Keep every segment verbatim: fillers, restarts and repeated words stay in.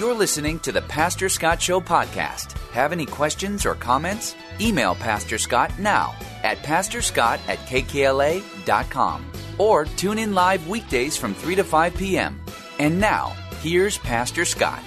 You're listening to the Pastor Scott Show podcast. Have any questions or comments? Email Pastor Scott now at pastor scott at k k l a dot com or tune in live weekdays from three to five p.m. And now, here's Pastor Scott.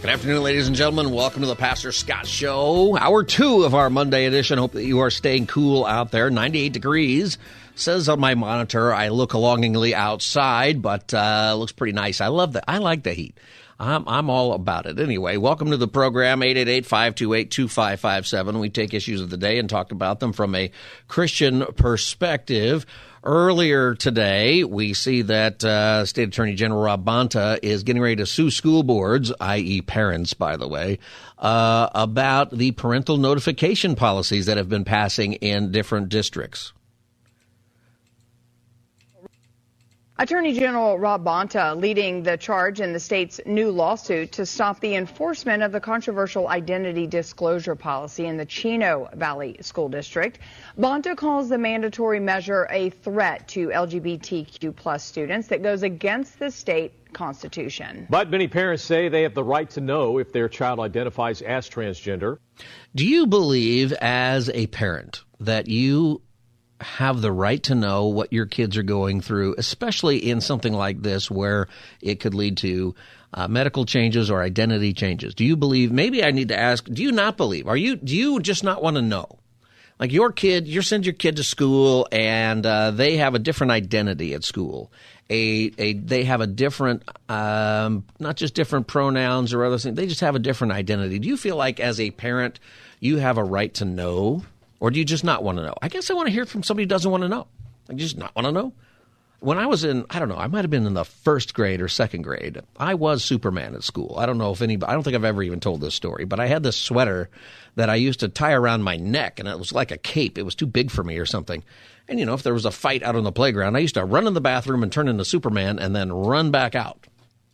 Good afternoon, ladies and gentlemen. Welcome to the Pastor Scott Show, hour two of our Monday edition. Hope that you are staying cool out there. ninety-eight degrees. Says on my monitor, I look longingly outside, but uh looks pretty nice. I love that. I like the heat. I'm, I'm all about it. Anyway, welcome to the program, eight eight eight, five two eight, two five five seven. We take issues of the day and talk about them from a Christian perspective. Earlier today, we see that uh, State Attorney General Rob Bonta is getting ready to sue school boards, that is parents, by the way, uh, about the parental notification policies that have been passing in different districts. Attorney General Rob Bonta leading the charge in the state's new lawsuit to stop the enforcement of the controversial identity disclosure policy in the Chino Valley School District. Bonta calls the mandatory measure a threat to L G B T Q plus students that goes against the state Constitution. But many parents say they have the right to know if their child identifies as transgender. Do you believe as a parent that you have the right to know what your kids are going through, especially in something like this where it could lead to uh, medical changes or identity changes? Do you believe, maybe I need to ask, do you not believe? Are you, do you just not want to know? Like your kid, you send your kid to school and uh, they have a different identity at school. A, a they have a different, um, not just different pronouns or other things, they just have a different identity. Do you feel like as a parent, you have a right to know? Or do you just not want to know? I guess I want to hear from somebody who doesn't want to know. I just not want to know. When I was in, I don't know, I might have been in the first grade or second grade. I was Superman at school. I don't know if anybody, I don't think I've ever even told this story, but I had this sweater that I used to tie around my neck, and it was like a cape. It was too big for me or something. And, you know, if there was a fight out on the playground, I used to run in the bathroom and turn into Superman and then run back out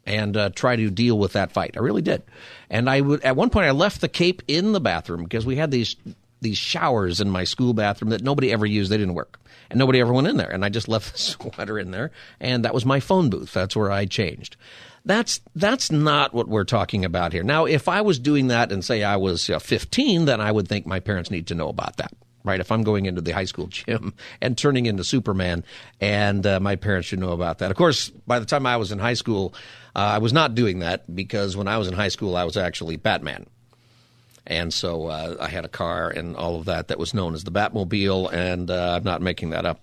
and uh, try to deal with that fight. I really did. And I would, at one point, I left the cape in the bathroom because we had these... these showers in my school bathroom that nobody ever used. They didn't work. And nobody ever went in there. And I just left the sweater in there. And that was my phone booth. That's where I changed. That's that's not what we're talking about here. Now, if I was doing that and say I was you know, fifteen, then I would think my parents need to know about that, right? If I'm going into the high school gym and turning into Superman, and uh, my parents should know about that. Of course, by the time I was in high school, uh, I was not doing that because when I was in high school, I was actually Batman. And so uh, I had a car and all of that that was known as the Batmobile, and uh, I'm not making that up.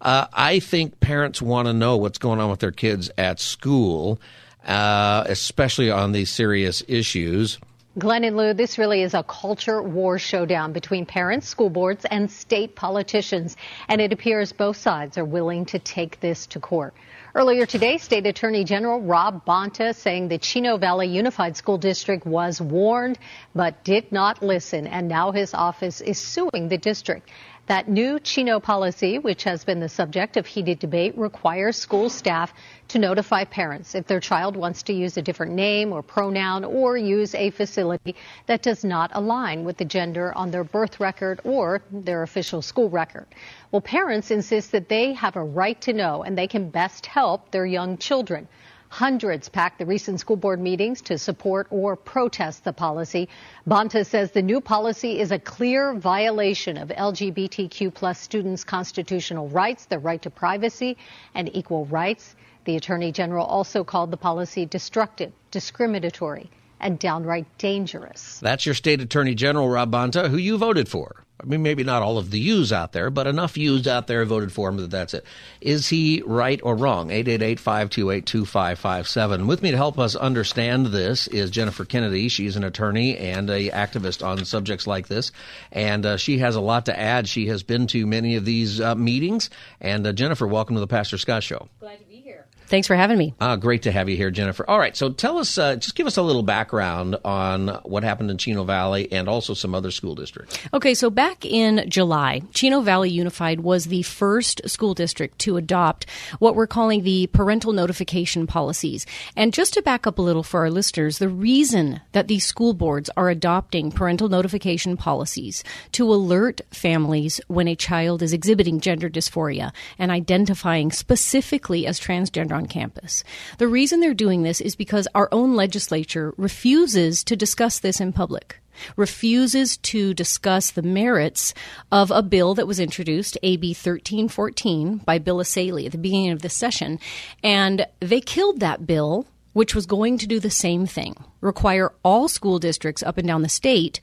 Uh, I think parents want to know what's going on with their kids at school, uh, especially on these serious issues. Glenn and Lou, this really is a culture war showdown between parents, school boards, and state politicians, and it appears both sides are willing to take this to court. Earlier today, State Attorney General Rob Bonta saying the Chino Valley Unified School District was warned but did not listen, and now his office is suing the district. That new Chino policy, which has been the subject of heated debate, requires school staff to notify parents if their child wants to use a different name or pronoun or use a facility that does not align with the gender on their birth record or their official school record. Well, parents insist that they have a right to know and they can best help their young children. Hundreds packed the recent school board meetings to support or protest the policy. Bonta says the new policy is a clear violation of L G B T Q plus students' constitutional rights, their right to privacy and equal rights. The attorney general also called the policy destructive, discriminatory, and downright dangerous. That's your state attorney general, Rob Bonta, who you voted for. I mean, maybe not all of the yous out there, but enough yous out there voted for him that that's it. Is he right or wrong? eight eight eight, five two eight, two five five seven. With me to help us understand this is Jennifer Kennedy. She's an attorney and an activist on subjects like this, and uh, she has a lot to add. She has been to many of these uh, meetings. And, uh, Jennifer, welcome to the Pastor Scott Show. Glad to be here. Thanks for having me. Uh, great to have you here, Jennifer. All right, so tell us, uh, just give us a little background on what happened in Chino Valley and also some other school districts. Okay, so back in July, Chino Valley Unified was the first school district to adopt what we're calling the parental notification policies. And just to back up a little for our listeners, the reason that these school boards are adopting parental notification policies to alert families when a child is exhibiting gender dysphoria and identifying specifically as transgender on campus. The reason they're doing this is because our own legislature refuses to discuss this in public, refuses to discuss the merits of a bill that was introduced, A B thirteen fourteen, by Bill Essayli at the beginning of this session. And they killed that bill, which was going to do the same thing, require all school districts up and down the state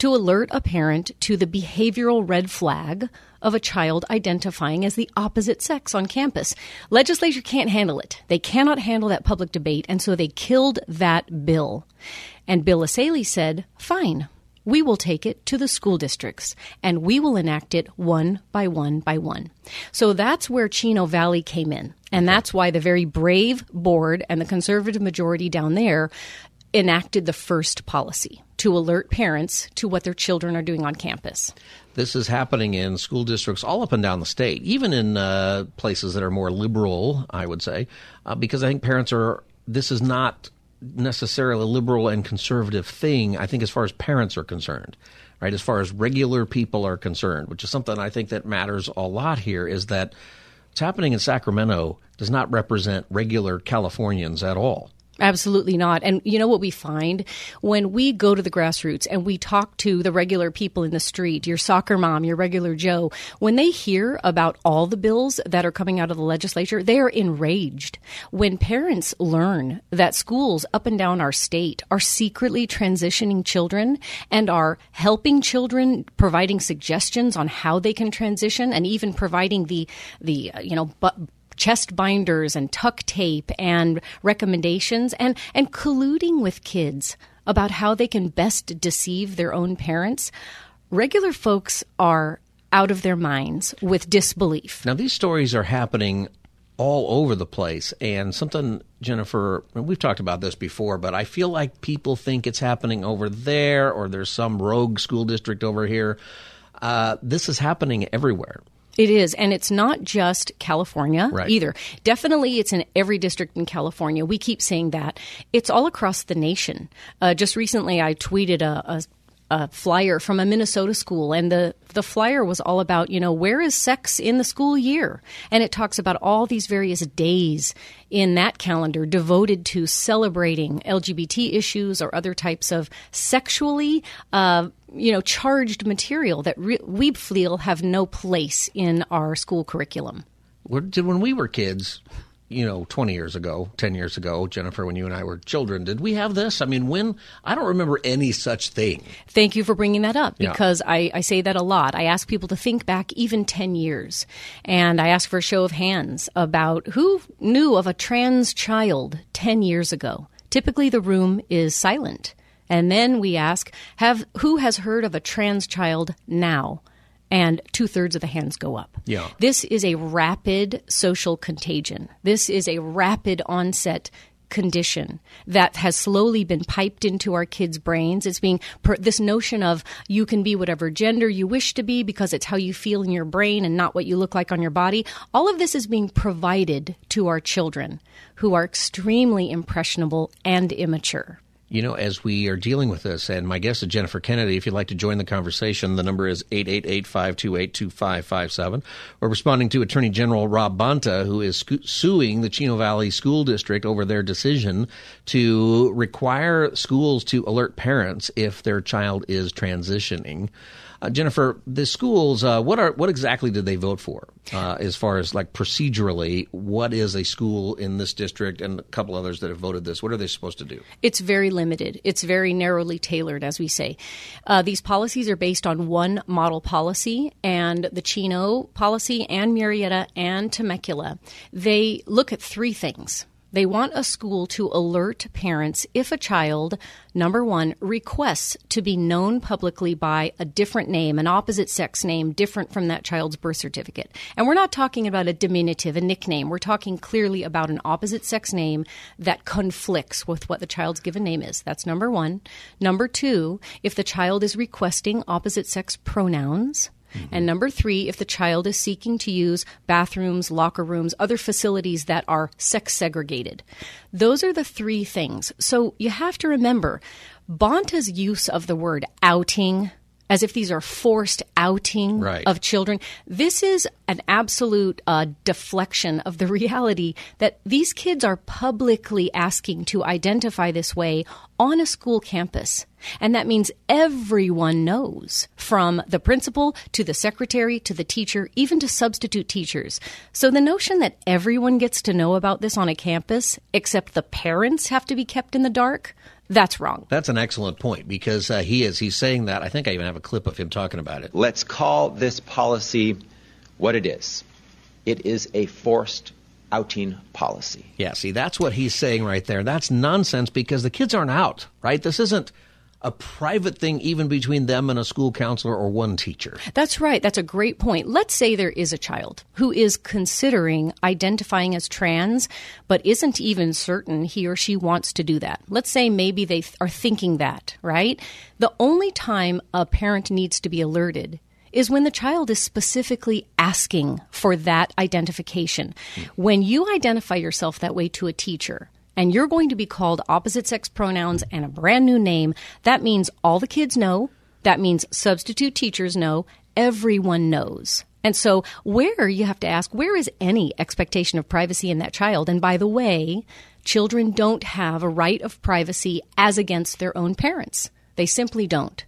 to alert a parent to the behavioral red flag of a child identifying as the opposite sex on campus. Legislature can't handle it. They cannot handle that public debate, and so they killed that bill. And Bill Essayli said, fine, we will take it to the school districts, and we will enact it one by one by one. So that's where Chino Valley came in, and that's why the very brave board and the conservative majority down there enacted the first policy to alert parents to what their children are doing on campus. This is happening in school districts all up and down the state, even in uh, places that are more liberal, I would say, uh, because I think parents are, this is not necessarily a liberal and conservative thing, I think, as far as parents are concerned, right? As far as regular people are concerned, which is something I think that matters a lot here, is that what's happening in Sacramento does not represent regular Californians at all. Absolutely not. And you know what we find? When we go to the grassroots and we talk to the regular people in the street, your soccer mom, your regular Joe, when they hear about all the bills that are coming out of the legislature, they are enraged. When parents learn that schools up and down our state are secretly transitioning children and are helping children, providing suggestions on how they can transition, and even providing the, the you know, but chest binders and tuck tape and recommendations, and, and colluding with kids about how they can best deceive their own parents, regular folks are out of their minds with disbelief. Now, these stories are happening all over the place, and something, Jennifer, we've talked about this before, but I feel like people think it's happening over there or there's some rogue school district over here. Uh, this is happening everywhere. It is, and it's not just California right. either. Definitely, it's in every district in California. We keep saying that. It's all across the nation. Uh, just recently, I tweeted a, a, a flyer from a Minnesota school, and the, the flyer was all about, you know, where is sex in the school year? And it talks about all these various days in that calendar devoted to celebrating L G B T issues or other types of sexually uh you know, charged material that re- we feel have no place in our school curriculum. When we were kids, you know, twenty years ago, ten years ago, Jennifer, when you and I were children, did we have this? I mean, when I don't remember any such thing. Thank you for bringing that up, because yeah. I, I say that a lot. I ask people to think back even ten years, and I ask for a show of hands about who knew of a trans child ten years ago. Typically, the room is silent. And then we ask, have who has heard of a trans child now? And two-thirds of the hands go up. Yeah. This is a rapid social contagion. This is a rapid onset condition that has slowly been piped into our kids' brains. It's being per- this notion of you can be whatever gender you wish to be because it's how you feel in your brain and not what you look like on your body. All of this is being provided to our children, who are extremely impressionable and immature. You know, as we are dealing with this, and my guest is Jennifer Kennedy. If you'd like to join the conversation, the number is eight eight eight, five two eight, two five five seven. We're responding to Attorney General Rob Bonta, who is scu- suing the Chino Valley School District over their decision to require schools to alert parents if their child is transitioning. Uh, Jennifer, the schools, uh, what are what exactly did they vote for uh, as far as like procedurally? What is a school in this district and a couple others that have voted this? What are they supposed to do? It's very limited. It's very narrowly tailored, as we say. Uh, these policies are based on one model policy, and the Chino policy and Murrieta and Temecula. They look at three things. They want a school to alert parents if a child, number one, requests to be known publicly by a different name, an opposite sex name, different from that child's birth certificate. And we're not talking about a diminutive, a nickname. We're talking clearly about an opposite sex name that conflicts with what the child's given name is. That's number one. Number two, if the child is requesting opposite sex pronouns. And number three, if the child is seeking to use bathrooms, locker rooms, other facilities that are sex segregated. Those are the three things. So you have to remember, Bonta's use of the word outing, as if these are forced outing right. of children. This is an absolute uh, deflection of the reality that these kids are publicly asking to identify this way on a school campus. And that means everyone knows, from the principal to the secretary to the teacher, even to substitute teachers. So the notion that everyone gets to know about this on a campus, except the parents have to be kept in the dark, that's wrong. That's an excellent point, because uh, he is he's saying that. I think I even have a clip of him talking about it. Let's call this policy what it is. It is a forced outing policy. Yeah, see, that's what he's saying right there. That's nonsense, because the kids aren't out, right? This isn't a private thing even between them and a school counselor or one teacher. That's right. That's a great point. Let's say there is a child who is considering identifying as trans, but isn't even certain he or she wants to do that. Let's say maybe they th- are thinking that, right? The only time a parent needs to be alerted is when the child is specifically asking for that identification. Mm. When you identify yourself that way to a teacher, and you're going to be called opposite-sex pronouns and a brand-new name, that means all the kids know, that means substitute teachers know, everyone knows. And so where, you have to ask, where is any expectation of privacy in that child? And by the way, children don't have a right of privacy as against their own parents. They simply don't.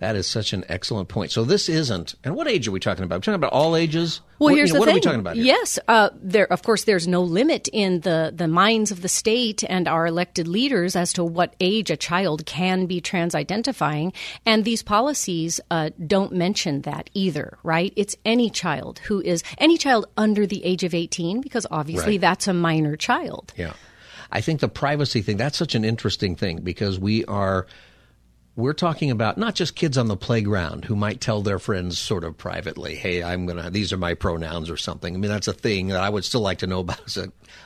That is such an excellent point. So this isn't, and what age are we talking about? We're talking about all ages? Well, what, here's you know, the what thing. What are we talking about here? Yes. Uh, there, of course, there's no limit in the, the minds of the state and our elected leaders as to what age a child can be trans-identifying. And these policies uh, don't mention that either, right? It's any child who is, any child under the age of eighteen, because obviously right. that's a minor child. Yeah. I think the privacy thing, that's such an interesting thing, because we are... We're talking about not just kids on the playground who might tell their friends sort of privately, hey, I'm going to, these are my pronouns or something. I mean, that's a thing that I would still like to know about.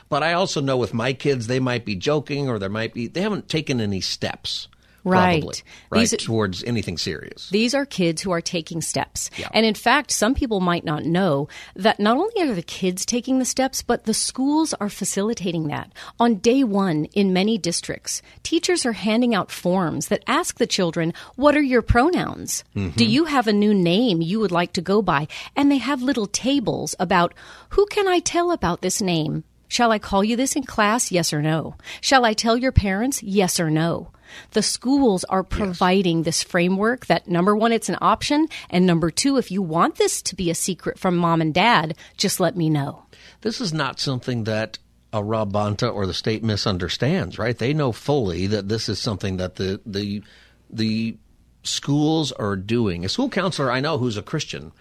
But I also know with my kids, they might be joking, or there might be, they haven't taken any steps. Right. Probably, right, these, towards anything serious. These are kids who are taking steps. Yeah. And in fact, some people might not know that not only are the kids taking the steps, but the schools are facilitating that. On day one in many districts, teachers are handing out forms that ask the children, what are your pronouns? Mm-hmm. Do you have a new name you would like to go by? And they have little tables about, who can I tell about this name? Shall I call you this in class? Yes or no. Shall I tell your parents? Yes or no. The schools are providing yes. this framework that, number one, it's an option, and number two, if you want this to be a secret from mom and dad, just let me know. This is not something that a Rob Bonta or the state misunderstands, right? They know fully that this is something that the the the schools are doing. A school counselor I know who's a Christian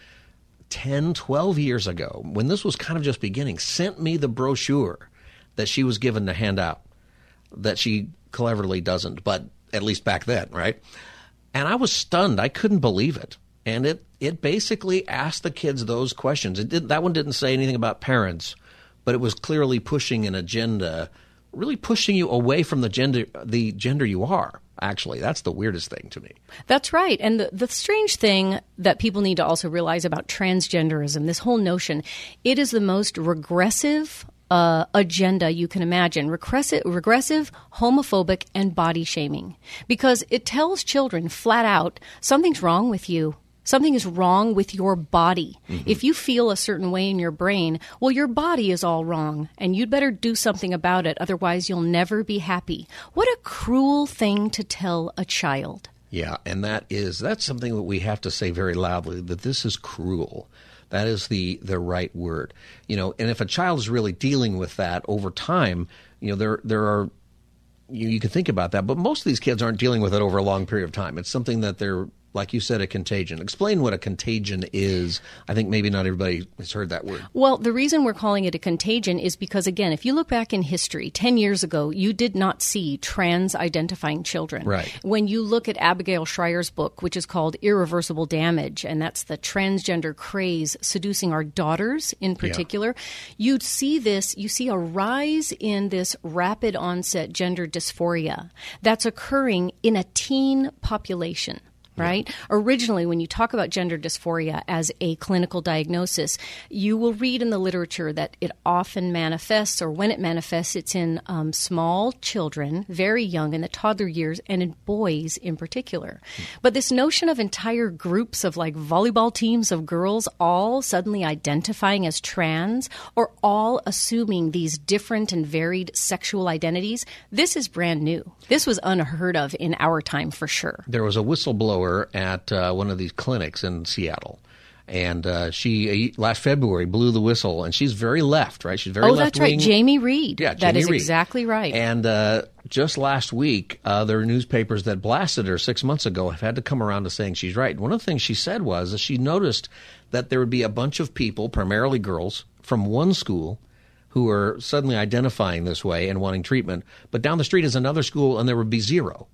ten, twelve years ago, when this was kind of just beginning, sent me the brochure that she was given to hand out, that she cleverly doesn't, but at least back then, right? And I was stunned. I couldn't believe it. And it, it basically asked the kids those questions. It did, that one didn't say anything about parents, but it was clearly pushing an agenda, really pushing you away from the gender, the gender you are. Actually, that's the weirdest thing to me. That's right. And the, the strange thing that people need to also realize about transgenderism, this whole notion, it is the most regressive Uh, agenda you can imagine, regressive, regressive, homophobic, and body shaming, because it tells children flat out, something's wrong with you. Something is wrong with your body. Mm-hmm. If you feel a certain way in your brain, well, your body is all wrong, and you'd better do something about it. Otherwise, you'll never be happy. What a cruel thing to tell a child. Yeah, and that is, that's something that we have to say very loudly, that this is cruel. That is the, the right word, you know. And if a child is really dealing with that over time, you know, there there are you, you can think about that. But most of these kids aren't dealing with it over a long period of time. It's something that they're like you said, a contagion. Explain what a contagion is. I think maybe not everybody has heard that word. Well, the reason we're calling it a contagion is because, again, if you look back in history, ten years ago, you did not see trans-identifying children. Right. When you look at Abigail Schreier's book, which is called Irreversible Damage, and that's the transgender craze seducing our daughters in particular, yeah. you see this, you see a rise in this rapid onset gender dysphoria that's occurring in a teen population. Right? Originally, when you talk about gender dysphoria as a clinical diagnosis, you will read in the literature that it often manifests, or when it manifests, it's in um, small children, very young, in the toddler years, and in boys in particular. But this notion of entire groups of like volleyball teams of girls all suddenly identifying as trans, or all assuming these different and varied sexual identities, this is brand new. This was unheard of in our time for sure. There was a whistleblower at uh, one of these clinics in Seattle. And uh, she, uh, last February, blew the whistle. And she's very left, right? She's very left-wing. Oh, that's right. Jamie Reed. Yeah, Jamie Reed. That is exactly right. And uh, just last week, uh, there were newspapers that blasted her six months ago have had to come around to saying she's right. One of the things she said was that she noticed that there would be a bunch of people, primarily girls, from one school who are suddenly identifying this way and wanting treatment. But down the street is another school, and there would be zero.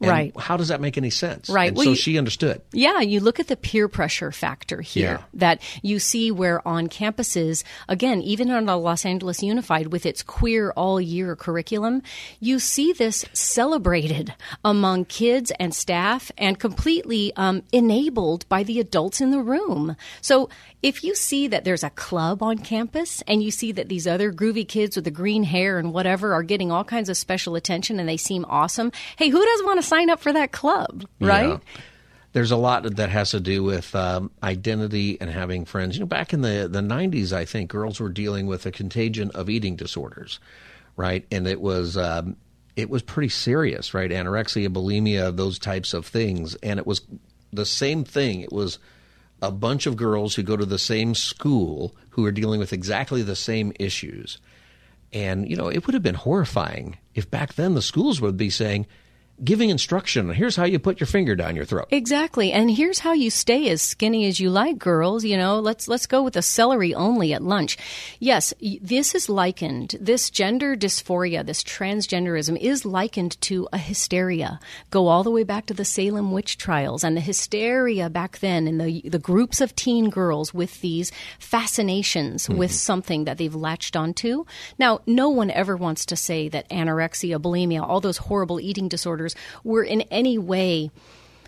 And right. How does that make any sense? Right. And well, so you, she understood. Yeah. You look at the peer pressure factor here yeah. that you see where on campuses, again, even on the Los Angeles Unified with its queer all year curriculum, you see this celebrated among kids and staff and completely um, enabled by the adults in the room. So if you see that there's a club on campus and you see that these other groovy kids with the green hair and whatever are getting all kinds of special attention and they seem awesome, hey, who doesn't want to sign up for that club, right? Yeah. There's a lot that has to do with um, identity and having friends. You know, back in the, the nineties, I think, girls were dealing with a contagion of eating disorders, right? And it was um, it was pretty serious, right? Anorexia, bulimia, those types of things. And it was the same thing. It was a bunch of girls who go to the same school who are dealing with exactly the same issues. And, you know, it would have been horrifying if back then the schools would be saying, giving instruction. Here's how you put your finger down your throat. Exactly. And here's how you stay as skinny as you like, girls. You know, let's let's go with the celery only at lunch. Yes, this is likened, this gender dysphoria, this transgenderism is likened to a hysteria. Go all the way back to the Salem witch trials and the hysteria back then and the, the groups of teen girls with these fascinations mm-hmm. with something that they've latched onto. Now, no one ever wants to say that anorexia, bulimia, all those horrible eating disorders were in any way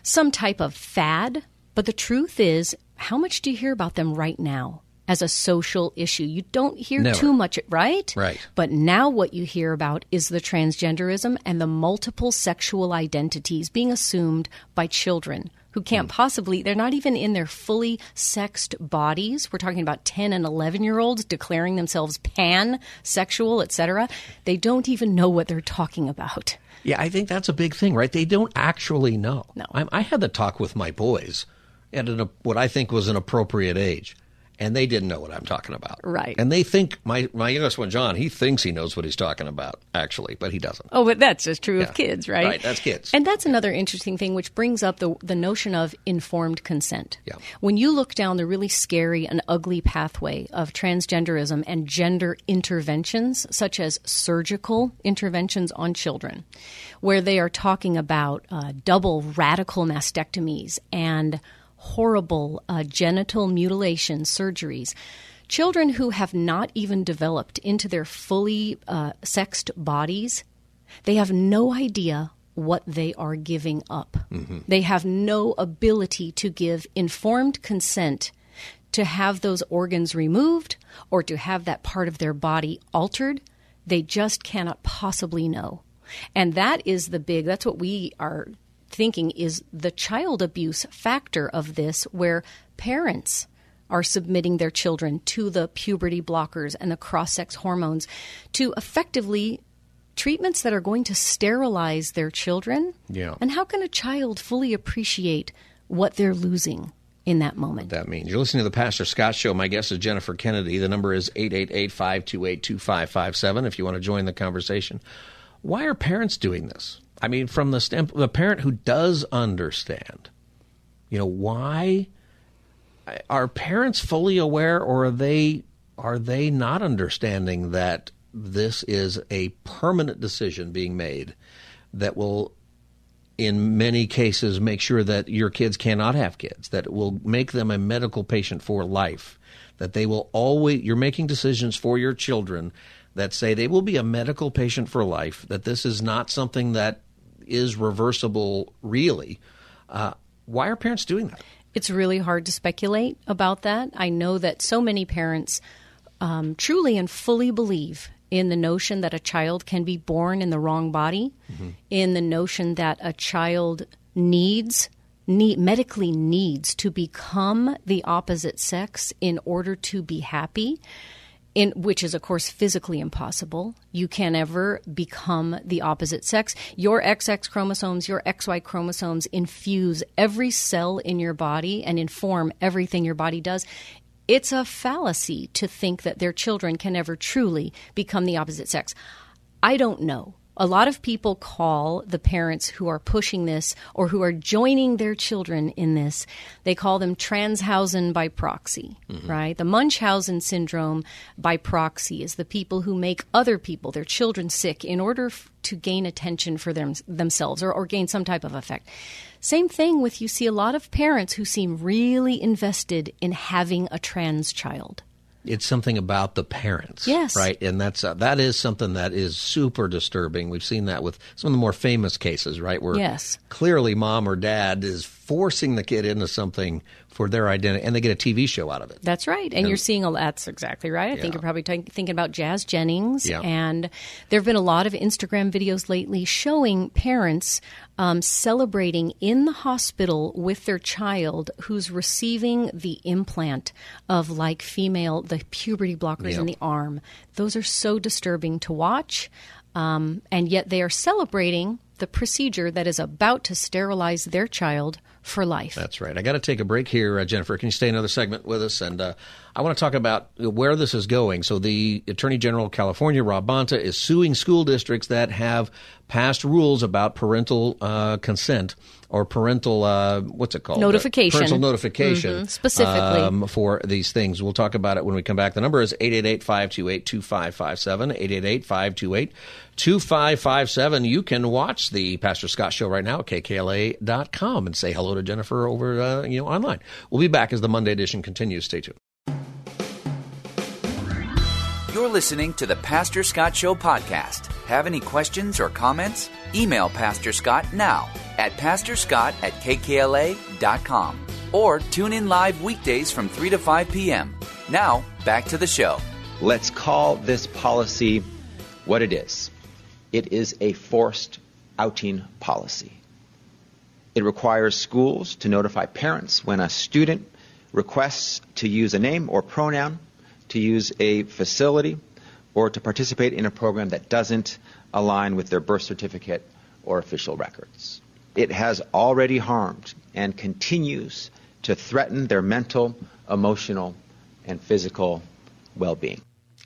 some type of fad. But the truth is, how much do you hear about them right now as a social issue? You don't hear Never. too much, right? Right. But now what you hear about is the transgenderism and the multiple sexual identities being assumed by children who can't possibly, they're not even in their fully sexed bodies. We're talking about ten and eleven-year-olds declaring themselves pansexual, et cetera. They don't even know what they're talking about. Yeah, I think that's a big thing, right? They don't actually know. No. I, I had the talk with my boys at an, what I think was an appropriate age, and they didn't know what I'm talking about. Right. And they think, my, my youngest one, John, he thinks he knows what he's talking about, actually, but he doesn't. Oh, but that's just true yeah. of kids, right? Right, that's kids. And that's another interesting thing, which brings up the, the notion of informed consent. Yeah. When you look down the really scary and ugly pathway of transgenderism and gender interventions, such as surgical interventions on children, where they are talking about uh, double radical mastectomies and horrible uh, genital mutilation surgeries. Children who have not even developed into their fully uh, sexed bodies, they have no idea what they are giving up. Mm-hmm. They have no ability to give informed consent to have those organs removed or to have that part of their body altered. They just cannot possibly know. And that is the big, that's what we are thinking is the child abuse factor of this, where parents are submitting their children to the puberty blockers and the cross-sex hormones, to effectively treatments that are going to sterilize their children. Yeah. And how can a child fully appreciate what they're losing in that moment? That means you're listening to the Pastor Scott Show. My guest is Jennifer Kennedy. The number is eight eight eight, five two eight, two five five seven if you want to join the conversation. Why are parents doing this? I mean, from the stamp, the parent who does understand, You know, why are parents fully aware, or are they are they not understanding that this is a permanent decision being made that will, in many cases, make sure that your kids cannot have kids, that it will make them a medical patient for life, that they will always, you're making decisions for your children that say they will be a medical patient for life, that this is not something that is reversible, really. Uh, why are parents doing that? It's really hard to speculate about that. I know that so many parents um, truly and fully believe in the notion that a child can be born in the wrong body, mm-hmm. in the notion that a child needs, need, medically needs to become the opposite sex in order to be happy, in, which is, of course, physically impossible. You can ever become the opposite sex. Your X X chromosomes, your X Y chromosomes infuse every cell in your body and inform everything your body does. It's a fallacy to think that their children can ever truly become the opposite sex. I don't know. A lot of people call the parents who are pushing this or who are joining their children in this, they call them Transhausen by proxy, mm-hmm. right? The Munchausen syndrome by proxy is the people who make other people, their children, sick in order f- to gain attention for them, themselves or, or gain some type of effect. Same thing with, you see a lot of parents who seem really invested in having a trans child. It's something about the parents, yes, right? And that's uh, that is something that is super disturbing. We've seen that with some of the more famous cases, right? Where yes. clearly mom or dad is forcing the kid into something for their identity, and they get a T V show out of it. That's right. And, and you're seeing – that's exactly right. I yeah. think you're probably t- thinking about Jazz Jennings. Yeah. And there have been a lot of Instagram videos lately showing parents um, celebrating in the hospital with their child who's receiving the implant of, like, female – the puberty blockers yeah. in the arm. Those are so disturbing to watch. Um, and yet they are celebrating the procedure that is about to sterilize their child for life. That's right. I got to take a break here, uh, Jennifer. Can you stay another segment with us? And uh, I want to talk about where this is going. So the Attorney General of California, Rob Bonta, is suing school districts that have passed rules about parental uh, consent or parental, uh, what's it called? Notification. Uh, parental notification. Mm-hmm. Specifically. Um, for these things. We'll talk about it when we come back. The number is eight eight eight, five two eight, two five five seven, eight eight eight, five two eight, two five five seven. You can watch the Pastor Scott Show right now at K K L A dot com and say hello to Jennifer over, uh, you know, online. We'll be back as the Monday edition continues. Stay tuned. You're listening to the Pastor Scott Show podcast. Have any questions or comments? Email Pastor Scott now at pastor scott at k k l a dot com or tune in live weekdays from three to five p.m. Now, back to the show. Let's call this policy what it is. It is a forced outing policy. It requires schools to notify parents when a student requests to use a name or pronoun, to use a facility, or to participate in a program that doesn't align with their birth certificate or official records. It has already harmed and continues to threaten their mental, emotional, and physical well-being.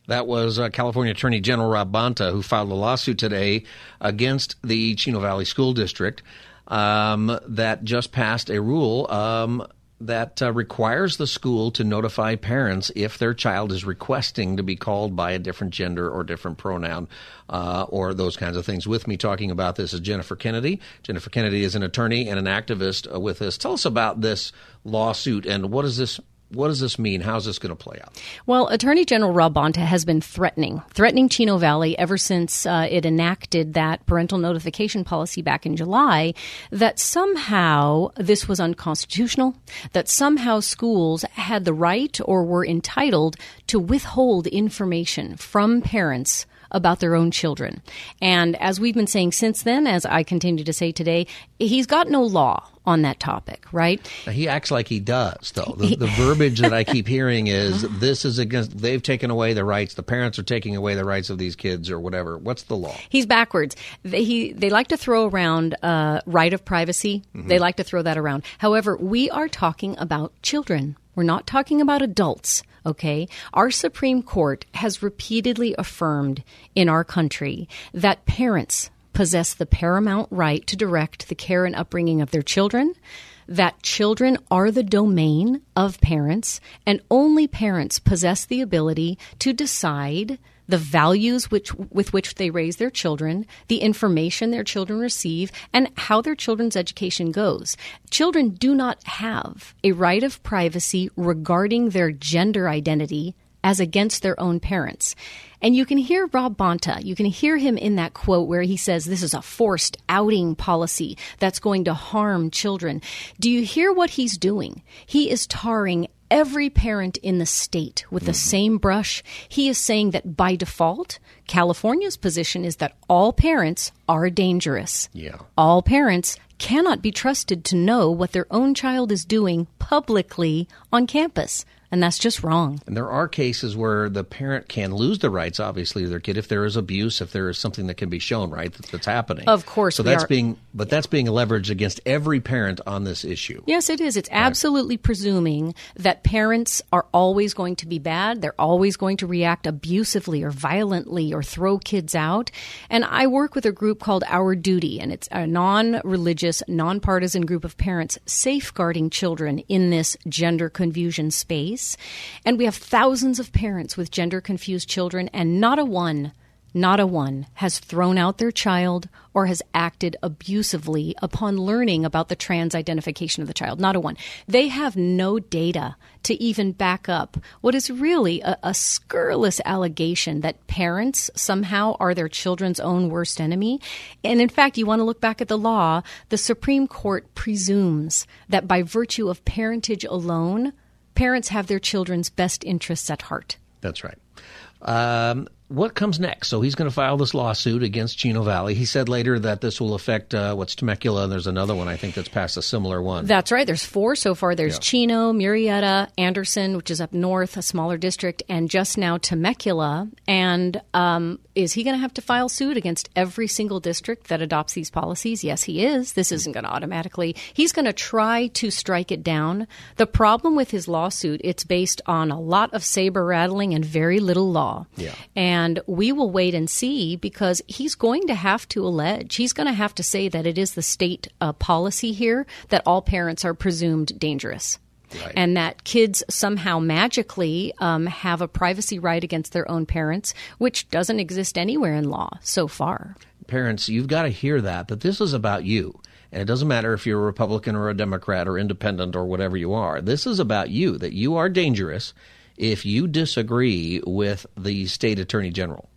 That was uh, California Attorney General Rob Bonta, who filed a lawsuit today against the Chino Valley School District um, that just passed a rule um, that uh, requires the school to notify parents if their child is requesting to be called by a different gender or different pronoun uh, or those kinds of things. With me talking about this is Jennifer Kennedy. Jennifer Kennedy is an attorney and an activist uh, with us. Tell us about this lawsuit and what is this What does this mean? How is this going to play out? Well, Attorney General Rob Bonta has been threatening, threatening Chino Valley ever since uh, it enacted that parental notification policy back in July, that somehow this was unconstitutional, that somehow schools had the right or were entitled to withhold information from parents about their own children. And as we've been saying since then, as I continue to say today, he's got no law on that topic, right? He acts like he does, though. The, the verbiage that I keep hearing is this is against, they've taken away the rights, the parents are taking away the rights of these kids or whatever. What's the law? He's backwards. They, he, they like to throw around uh, right of privacy. Mm-hmm. They like to throw that around. However, we are talking about children. We're not talking about adults. Okay, our Supreme Court has repeatedly affirmed in our country that parents possess the paramount right to direct the care and upbringing of their children. that children are the domain of parents, and only parents possess the ability to decide the values which, with which they raise their children, the information their children receive, and how their children's education goes. Children do not have a right of privacy regarding their gender identity as against their own parents. And you can hear Rob Bonta, you can hear him in that quote where he says this is a forced outing policy that's going to harm children. Do you hear what he's doing? He is tarring every parent in the state with the same brush. He is saying that by default, California's position is that all parents are dangerous. Yeah. All parents cannot be trusted to know what their own child is doing publicly on campus. And that's just wrong. And there are cases where the parent can lose the rights, obviously, of their kid if there is abuse, if there is something that can be shown, right, that, that's happening. Of course. So that's are. being, but that's being leveraged against every parent on this issue. Yes, it is. It's right. absolutely presuming that parents are always going to be bad. They're always going to react abusively or violently or throw kids out. And I work with a group called Our Duty, and it's a non-religious, nonpartisan group of parents safeguarding children in this gender confusion space. And we have thousands of parents with gender-confused children, and not a one, not a one has thrown out their child or has acted abusively upon learning about the trans identification of the child. Not a one. They have no data to even back up what is really a, a scurrilous allegation that parents somehow are their children's own worst enemy. And in fact, you want to look back at the law, the Supreme Court presumes that by virtue of parentage alone, parents have their children's best interests at heart. That's right. Um, what comes next? So he's going to file this lawsuit against Chino Valley. He said later that this will affect uh, what's Temecula, and there's another one I think that's passed a similar one. That's right. There's four so far. There's yeah. Chino, Murrieta, Anderson, which is up north, a smaller district, and just now Temecula. And um, is he going to have to file suit against every single district that adopts these policies? Yes, he is. This isn't going to automatically. He's going to try to strike it down. The problem with his lawsuit, it's based on a lot of saber rattling and very little law. Yeah. And we will wait and see, because he's going to have to allege, he's going to have to say that it is the state uh, policy here that all parents are presumed dangerous. Right. And that kids somehow magically um, have a privacy right against their own parents, which doesn't exist anywhere in law so far. Parents, you've got to hear that, that this is about you. And it doesn't matter if you're a Republican or a Democrat or independent or whatever you are. This is about you, that you are dangerous if you disagree with the state attorney general.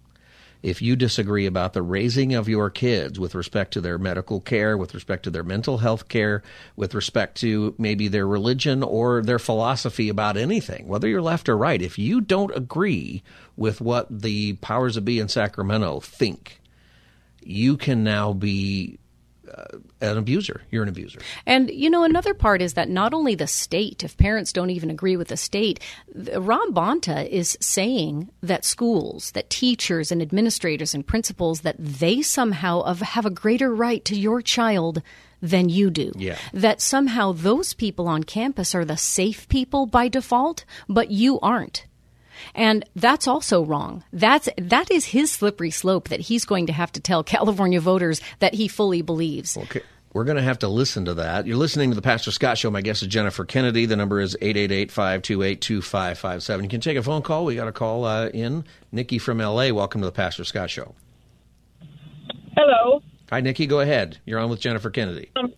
If you disagree about the raising of your kids with respect to their medical care, with respect to their mental health care, with respect to maybe their religion or their philosophy about anything, whether you're left or right, if you don't agree with what the powers that be in Sacramento think, you can now be Uh, an abuser. You're an abuser. And, you know, another part is that not only the state, if parents don't even agree with the state, Rob Bonta is saying that schools, that teachers and administrators and principals, that they somehow have a greater right to your child than you do. Yeah. That somehow those people on campus are the safe people by default, but you aren't. And that's also wrong. That's that is his slippery slope that he's going to have to tell California voters that he fully believes. Okay. We're going to have to listen to that. You're listening to the Pastor Scott Show. My guest is Jennifer Kennedy. The number is eight eight eight, five two eight, two five five seven. You can take a phone call. We got a call uh, in. Nikki from L A. Welcome to the Pastor Scott Show. Hello. Hi, Nikki. Go ahead. You're on with Jennifer Kennedy. Um,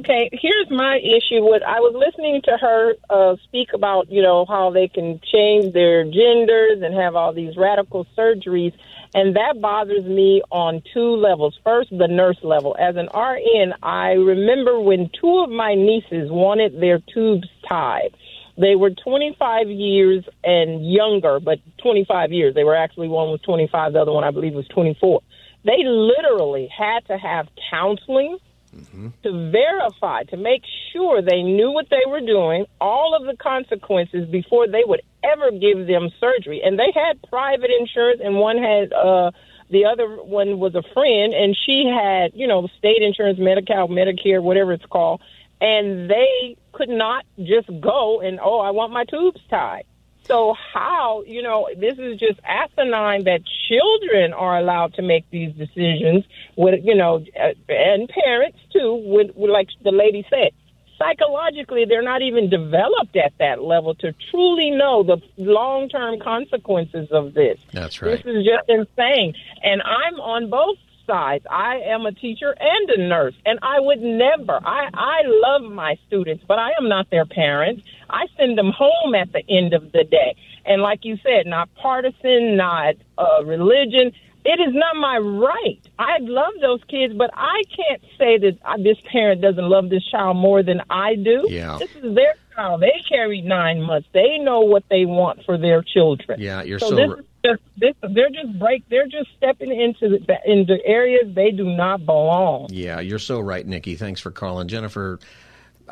okay. Here's my issue with, I was listening to her uh, speak about, you know, how they can change their genders and have all these radical surgeries. And that bothers me on two levels. First, the nurse level. As an R N, I remember when two of my nieces wanted their tubes tied. They were twenty-five years and younger, but twenty-five years. They were actually, one was twenty-five, the other one I believe was twenty-four. They literally had to have counseling mm-hmm. to verify, to make sure they knew what they were doing, all of the consequences before they would ever give them surgery. And they had private insurance, and one had uh, the other one was a friend, and she had, you know, state insurance, Medi-Cal, Medicare, whatever it's called. And they could not just go and, oh, I want my tubes tied. So how, you know, this is just asinine that children are allowed to make these decisions with, you know, and parents too, with, with like the lady said. psychologically, they're not even developed at that level to truly know the long-term consequences of this. That's right. This is just insane. And I'm on both sides. I am a teacher and a nurse, and I would never. I, I love my students, but I am not their parent. I send them home at the end of the day. And like you said, not partisan, not uh, religion. It is not my right. I love those kids, but I can't say that this parent doesn't love this child more than I do. Yeah. This is their child. They carry nine months. They know what they want for their children. Yeah, you're so. so this re- Just, this, they're just break. They're just stepping into the, into areas they do not belong. Yeah, you're so right, Nikki. Thanks for calling, Jennifer.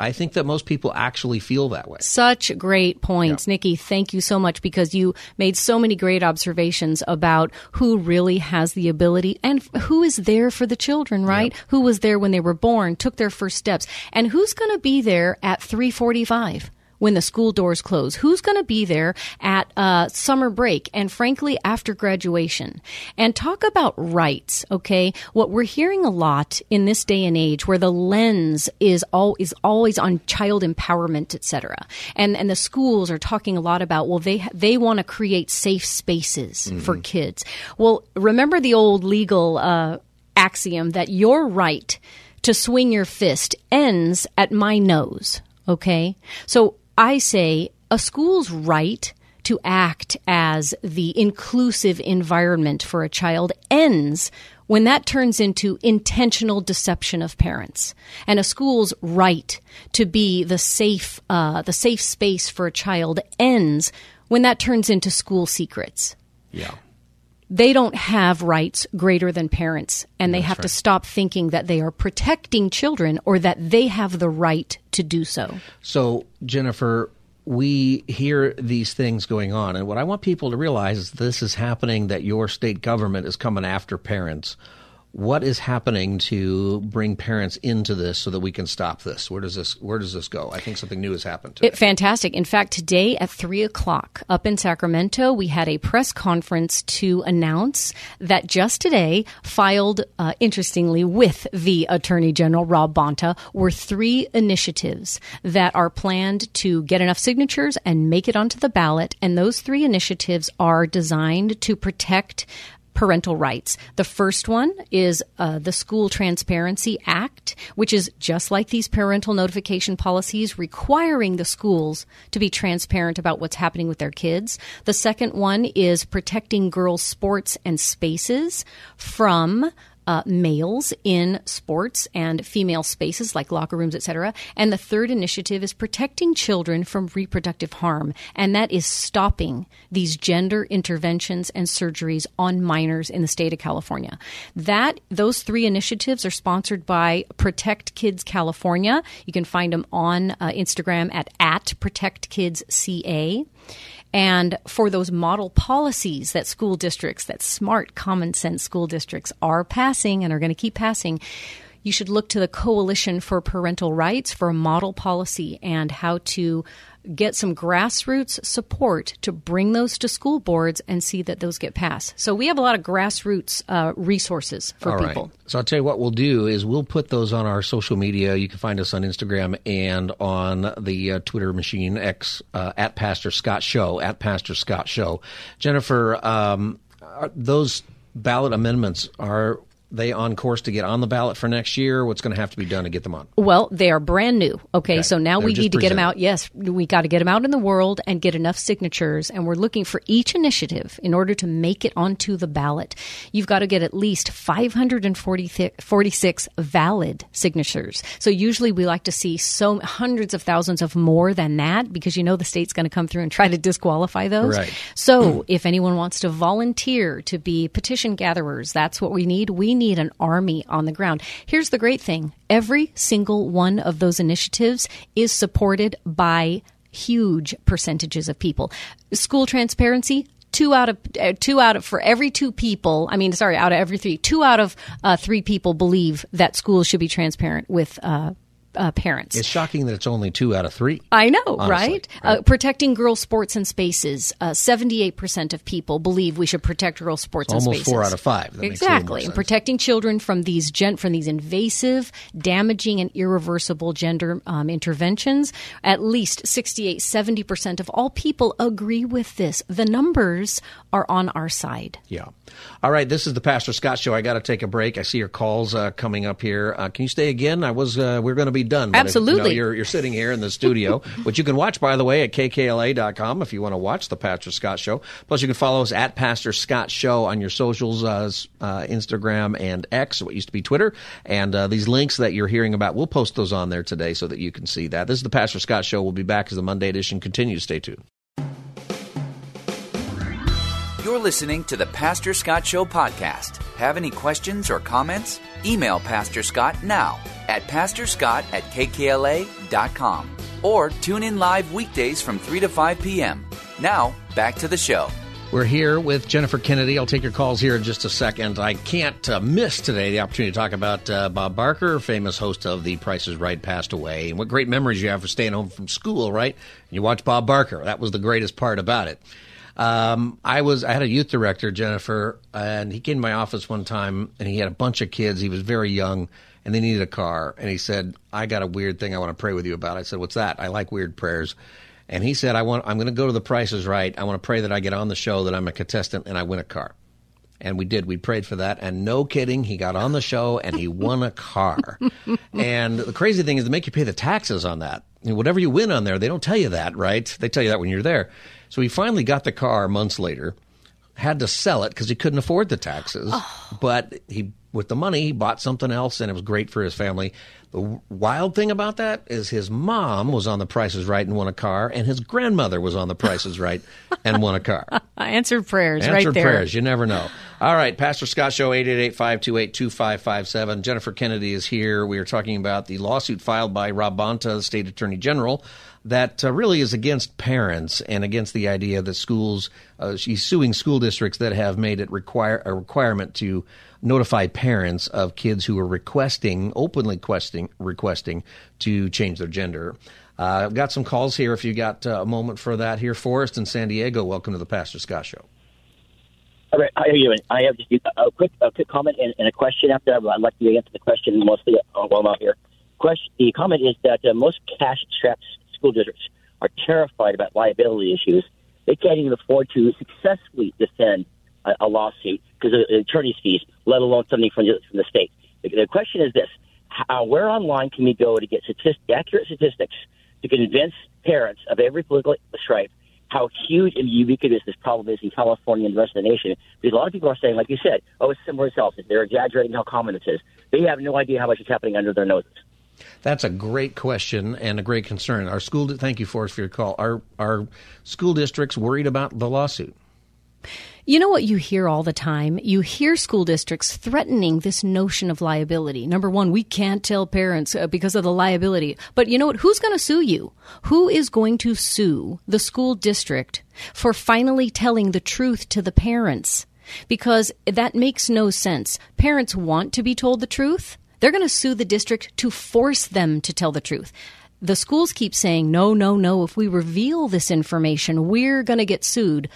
I think that most people actually feel that way. Such great points. Yeah. Nikki, thank you so much, because you made so many great observations about who really has the ability and who is there for the children, right? Yeah. Who was there when they were born, took their first steps, and who's going to be there at three forty-five. When the school doors close, who's going to be there at uh, summer break and, frankly, after graduation? And talk about rights, okay? What we're hearing a lot in this day and age, where the lens is all is always on child empowerment, et cetera, and and the schools are talking a lot about, well, they they want to create safe spaces mm-hmm. for kids. Well, remember the old legal uh, axiom that your right to swing your fist ends at my nose, okay? So I say a school's right to act as the inclusive environment for a child ends when that turns into intentional deception of parents. And a school's right to be the safe, uh, the safe space for a child ends when that turns into school secrets. Yeah. They don't have rights greater than parents, and they That's have right. to stop thinking that they are protecting children or that they have the right to do so. So, Jennifer, we hear these things going on, and what I want people to realize is this is happening, that your state government is coming after parents. What is happening to bring parents into this so that we can stop this? Where does this Where does this go? I think something new has happened today. It, fantastic. In fact, today at three o'clock up in Sacramento, we had a press conference to announce that just today, filed, uh, interestingly, with the Attorney General, Rob Bonta, were three initiatives that are planned to get enough signatures and make it onto the ballot. And those three initiatives are designed to protect parental rights. The first one is uh, the School Transparency Act, which is just like these parental notification policies, requiring the schools to be transparent about what's happening with their kids. The second one is protecting girls' sports and spaces from Uh, males in sports and female spaces like locker rooms, et cetera. And the third initiative is protecting children from reproductive harm, and that is stopping these gender interventions and surgeries on minors in the state of California. That those three initiatives are sponsored by Protect Kids California. You can find them on uh, Instagram at at Protect Kids C A. And for those model policies that school districts, that smart, common sense school districts are passing and are going to keep passing, you should look to the Coalition for Parental Rights for a model policy and how to get some grassroots support to bring those to school boards and see that those get passed. So we have a lot of grassroots uh, resources for All people. Right. So I'll tell you what we'll do is we'll put those on our social media. You can find us on Instagram and on the uh, Twitter machine, X, uh, at Pastor Scott Show, at Pastor Scott Show. Jennifer, um, are those ballot amendments are... they on course to get on the ballot for next year? What's going to have to be done to get them on? Well, they are brand new. Okay, okay. So now They're we need to presented. Get them out. Yes, we got to get them out in the world and get enough signatures. And we're looking for each initiative in order to make it onto the ballot. You've got to get at least five hundred forty-six valid signatures. So usually we like to see so hundreds of thousands of more than that, because you know the state's going to come through and try to disqualify those. Right. So if anyone wants to volunteer to be petition gatherers, that's what we need. We need an army on the ground. Here's the great thing. Every single one of those initiatives is supported by huge percentages of people. School transparency, two out of uh, two out of for every two people. I mean, sorry, out of every three, two out of uh, three people believe that schools should be transparent with uh, uh, parents. It's shocking that it's only two out of three. I know, honestly, right? right? Uh, protecting girl sports and spaces. Uh, seventy-eight percent of people believe we should protect girl sports and spaces. Almost four out of five. That exactly. And protecting children from these gen- from these invasive, damaging, and irreversible gender um, interventions. At least sixty-eight, seventy percent of all people agree with this. The numbers are on our side. Yeah. All right. This is the Pastor Scott Show. I got to take a break. I see your calls uh, coming up here. Uh, can you stay again? I was. Uh, we're going to be done. But absolutely. If, you know, you're, you're sitting here in the studio, which you can watch, by the way, at K K L A dot com if you want to watch the Pastor Scott Show. Plus, you can follow us at Pastor Scott Show on your socials, uh, uh, Instagram and X, what used to be Twitter. And uh, these links that you're hearing about, we'll post those on there today so that you can see that. This is the Pastor Scott Show. We'll be back as the Monday edition continues. Stay tuned. You're listening to the Pastor Scott Show podcast. Have any questions or comments? Email Pastor Scott now at pastor scott at k k l a dot com or tune in live weekdays from three to five p.m. Now, back to the show. We're here with Jennifer Kennedy. I'll take your calls here in just a second. I can't uh, miss today the opportunity to talk about uh, Bob Barker, famous host of The Price is Right, passed away. And what great memories you have for staying home from school, right? And you watch Bob Barker. That was the greatest part about it. Um, I was, I had a youth director, Jennifer, and he came to my office one time and he had a bunch of kids. He was very young and they needed a car. And he said, I got a weird thing I want to pray with you about. I said, what's that? I like weird prayers. And he said, I want, I'm going to go to The Price is Right. I want to pray that I get on the show, that I'm a contestant and I win a car. And we did. We prayed for that. And no kidding, he got on the show and he won a car. And the crazy thing is they make you pay the taxes on that. Whatever you win on there, they don't tell you that, right? They tell you that when you're there. So he finally got the car months later, had to sell it because he couldn't afford the taxes. Oh. But he, with the money, he bought something else, and it was great for his family. The wild thing about that is his mom was on The Price is Right and won a car, and his grandmother was on The Price is Right and won a car. Answered prayers Answered right prayers. there. Answered prayers. You never know. All right. Pastor Scott Show, eight eight eight, five two eight, two five five seven. Jennifer Kennedy is here. We are talking about the lawsuit filed by Rob Bonta, the state attorney general, that uh, really is against parents and against the idea that schools, uh, she's suing school districts that have made it require a requirement to notify parents of kids who are requesting, openly requesting, requesting to change their gender. Uh, I've got some calls here if you got uh, a moment for that here. Forrest in San Diego, welcome to the Pastor Scott Show. All right, how are you? I have just a quick, a quick comment and, and a question after. I'd like to answer the question mostly while I'm out here. Question, the comment is that uh, most cash-strapped school districts are terrified about liability issues. They can't even afford to successfully defend a, a lawsuit because of attorney's fees, let alone something from the, from the state. The, the question is this. How, where online can we go to get statist- accurate statistics to convince parents of every political stripe how huge and ubiquitous this problem is in California and the rest of the nation? Because a lot of people are saying, like you said, oh, it's similar to health. They're exaggerating how common it is. They have no idea how much is happening under their noses. That's a great question and a great concern. Our school. Di- thank you, Forrest, for your call. Are, are school districts worried about the lawsuit? You know what you hear all the time? You hear school districts threatening this notion of liability. Number one, we can't tell parents because of the liability. But you know what? Who's going to sue you? Who is going to sue the school district for finally telling the truth to the parents? Because that makes no sense. Parents want to be told the truth. They're going to sue the district to force them to tell the truth. The schools keep saying, no, no, no. If we reveal this information, we're going to get sued.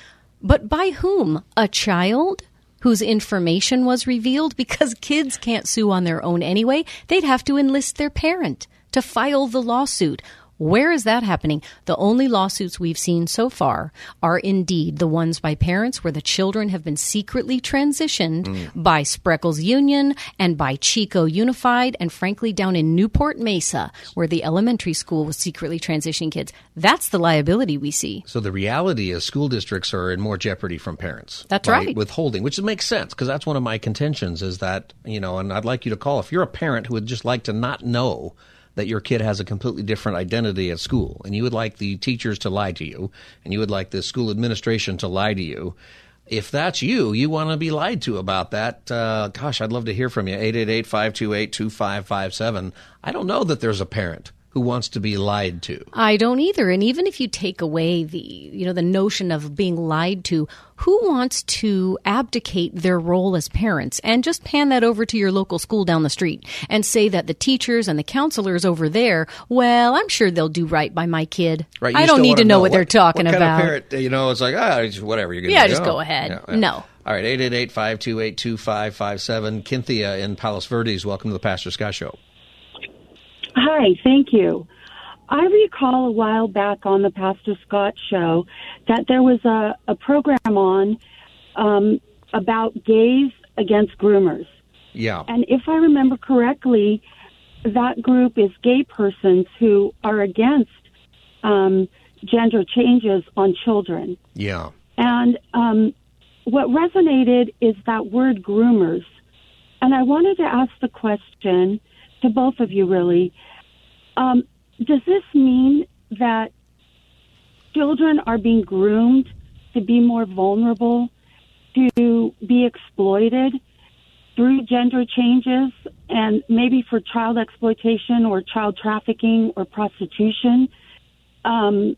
But by whom? A child whose information was revealed? Because kids can't sue on their own anyway. They'd have to enlist their parent to file the lawsuit. Where is that happening? The only lawsuits we've seen so far are indeed the ones by parents where the children have been secretly transitioned mm. by Spreckles Union and by Chico Unified and, frankly, down in Newport Mesa where the elementary school was secretly transitioning kids. That's the liability we see. So the reality is school districts are in more jeopardy from parents. That's right. Withholding, which makes sense because that's one of my contentions is that, you know, and I'd like you to call if you're a parent who would just like to not know that your kid has a completely different identity at school, and you would like the teachers to lie to you, and you would like the school administration to lie to you. If that's you, you want to be lied to about that. Uh, gosh, I'd love to hear from you. eight eight eight, five two eight, two five five seven. I don't know that there's a parent who wants to be lied to. I don't either. And even if you take away the, you know, the notion of being lied to, who wants to abdicate their role as parents and just hand that over to your local school down the street and say that the teachers and the counselors over there, well, I'm sure they'll do right by my kid. Right, I don't need to know, know what, what they're talking what kind about. Of parent, you know, it's like, ah, oh, whatever. You're going yeah, to just go ahead. Yeah, yeah. No. All right, eight eight eight, five two eight, two five five seven. Cynthia in Palos Verdes, welcome to the Pastor Scott Show. Hi, thank you. I recall a while back on the Pastor Scott Show that there was a, a program on um, about Gays Against Groomers. Yeah. And if I remember correctly, that group is gay persons who are against um, gender changes on children. Yeah. And um, what resonated is that word groomers. And I wanted to ask the question to both of you, really. Um, does this mean that children are being groomed to be more vulnerable, to be exploited through gender changes, and maybe for child exploitation or child trafficking or prostitution? Um,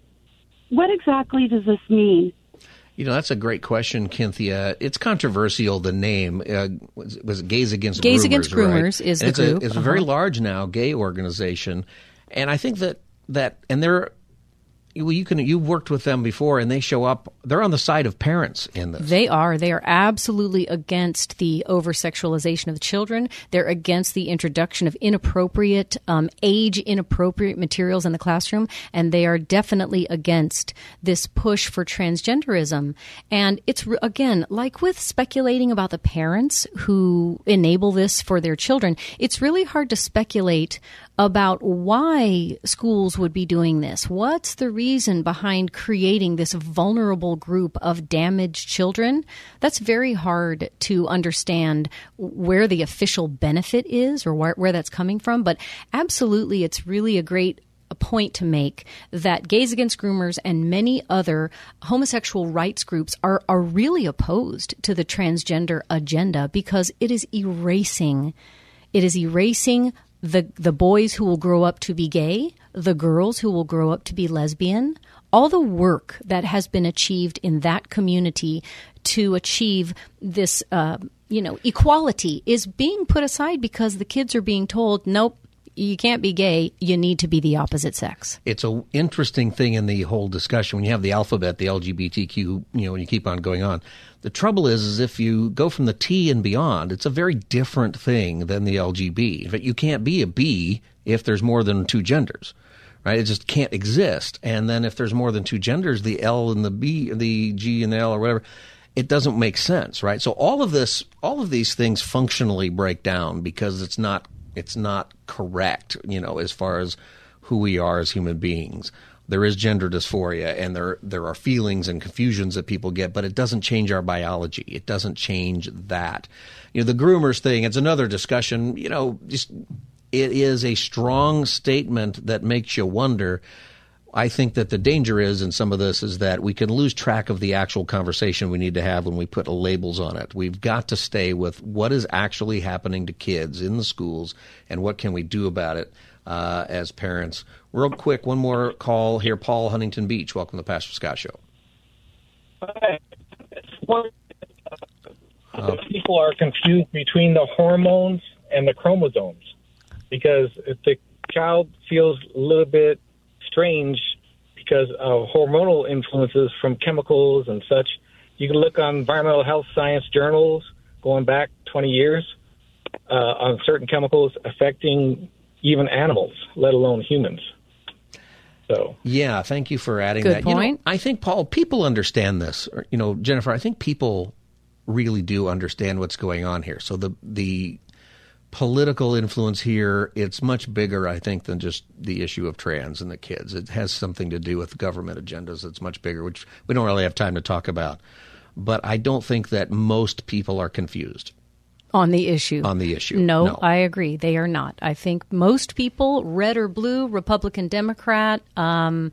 what exactly does this mean? You know, that's a great question, Cynthia. It's controversial, the name. Uh, was, was it Gays Against Gays Groomers? Gays Against Groomers, right? is and the it's group. A, it's uh-huh. a very large now gay organization. And I think that, that and they're, well, you can, you worked with them before, and they show up, they're on the side of parents in this. They are. They are absolutely against the over-sexualization of children. They're against the introduction of inappropriate, um, age-inappropriate materials in the classroom, and they are definitely against this push for transgenderism. And it's, again, like with speculating about the parents who enable this for their children, it's really hard to speculate about why schools would be doing this. What's the reason behind creating this vulnerable group of damaged children? That's very hard to understand where the official benefit is or where, where that's coming from. But absolutely, it's really a great a point to make that Gays Against Groomers and many other homosexual rights groups are, are really opposed to the transgender agenda, because it is erasing, it is erasing The the boys who will grow up to be gay, the girls who will grow up to be lesbian, all the work that has been achieved in that community to achieve this, uh, you know, equality is being put aside because the kids are being told, nope, you can't be gay, you need to be the opposite sex. It's an interesting thing in the whole discussion. When you have the alphabet, the L G B T Q, you know, when you keep on going on. The trouble is, is if you go from the T and beyond, it's a very different thing than the L G B. In fact, you can't be a B if there's more than two genders, right? It just can't exist. And then if there's more than two genders, the L and the B, the G and the L or whatever, it doesn't make sense, right? So all of this, all of these things functionally break down because it's not It's not correct, you know, as far as who we are as human beings. There is gender dysphoria, and there there are feelings and confusions that people get, but it doesn't change our biology. It doesn't change that. You know, the groomers thing, it's another discussion. You know, just, it is a strong statement that makes you wonder. I think that the danger is in some of this is that we can lose track of the actual conversation we need to have when we put labels on it. We've got to stay with what is actually happening to kids in the schools and what can we do about it uh, as parents. Real quick, one more call here. Paul, Huntington Beach. Welcome to the Pastor Scott Show. Uh, people are confused between the hormones and the chromosomes, because if the child feels a little bit strange because of hormonal influences from chemicals and such. You can look on environmental health science journals going back twenty years uh, on certain chemicals affecting even animals, let alone humans. So yeah, thank you for adding Good that. Point. You know, I think, Paul, people understand this. Or, you know, Jennifer, I think people really do understand what's going on here. So the the political influence here, it's much bigger, I think, than just the issue of trans and the kids. It has something to do with government agendas that's much bigger, which we don't really have time to talk about. But I don't think that most people are confused. On the issue. On the issue. No, no, I agree. They are not. I think most people, red or blue, Republican, Democrat, um,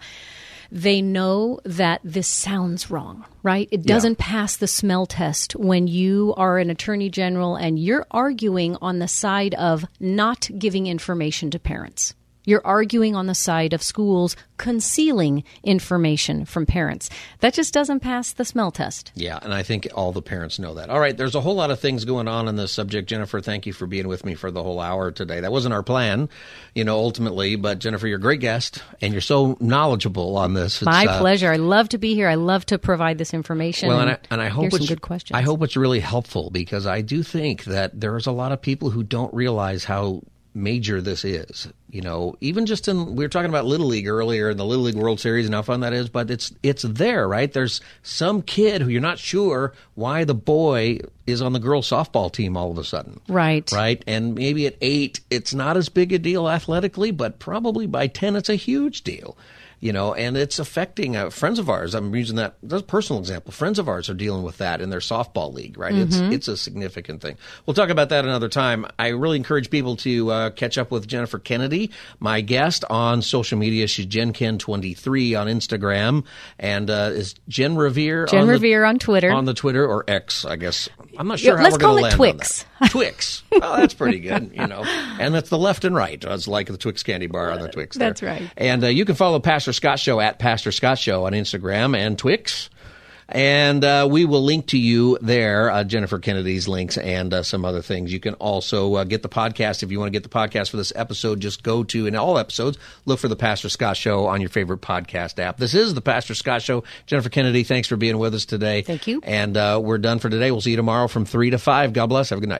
they know that this sounds wrong, right? It doesn't yeah. pass the smell test when you are an attorney general and you're arguing on the side of not giving information to parents. You're arguing on the side of schools concealing information from parents. That just doesn't pass the smell test. Yeah, and I think all the parents know that. All right, there's a whole lot of things going on in this subject. Jennifer, thank you for being with me for the whole hour today. That wasn't our plan, you know, ultimately. But, Jennifer, you're a great guest, and you're so knowledgeable on this. It's, My pleasure. Uh, I love to be here. I love to provide this information. Well, and, and, I, and I hope it's, some good questions. I hope it's really helpful, because I do think that there's a lot of people who don't realize how major this is, you know, even just in, we were talking about Little League earlier and the Little League World Series and how fun that is, but it's it's there, right? There's some kid who you're not sure why the boy is on the girls softball team all of a sudden. Right. Right. And maybe at eight, it's not as big a deal athletically, but probably by ten, it's a huge deal. You know, and it's affecting uh, friends of ours. I'm using that as a personal example. Friends of ours are dealing with that in their softball league, right? Mm-hmm. It's it's a significant thing. We'll talk about that another time. I really encourage people to uh, catch up with Jennifer Kennedy, my guest, on social media. She's Jen Ken twenty-three on Instagram, and uh, is Jen Revere Jen on Revere the, on Twitter on the Twitter or X, I guess. I'm not sure yeah, how we're going to land Twix. on that. Twix. Oh, that's pretty good, you know. And that's the left and right. It's like the Twix candy bar on the Twix. There. That's right. And uh, you can follow Pastor Scott Show at Pastor Scott Show on Instagram and Twix. And uh, we will link to you there, uh, Jennifer Kennedy's links and uh, some other things. You can also uh, get the podcast. If you want to get the podcast for this episode, just go to, in all episodes, look for the Pastor Scott Show on your favorite podcast app. This is the Pastor Scott Show. Jennifer Kennedy, thanks for being with us today. Thank you. And uh, we're done for today. We'll see you tomorrow from three to five. God bless. Have a good night.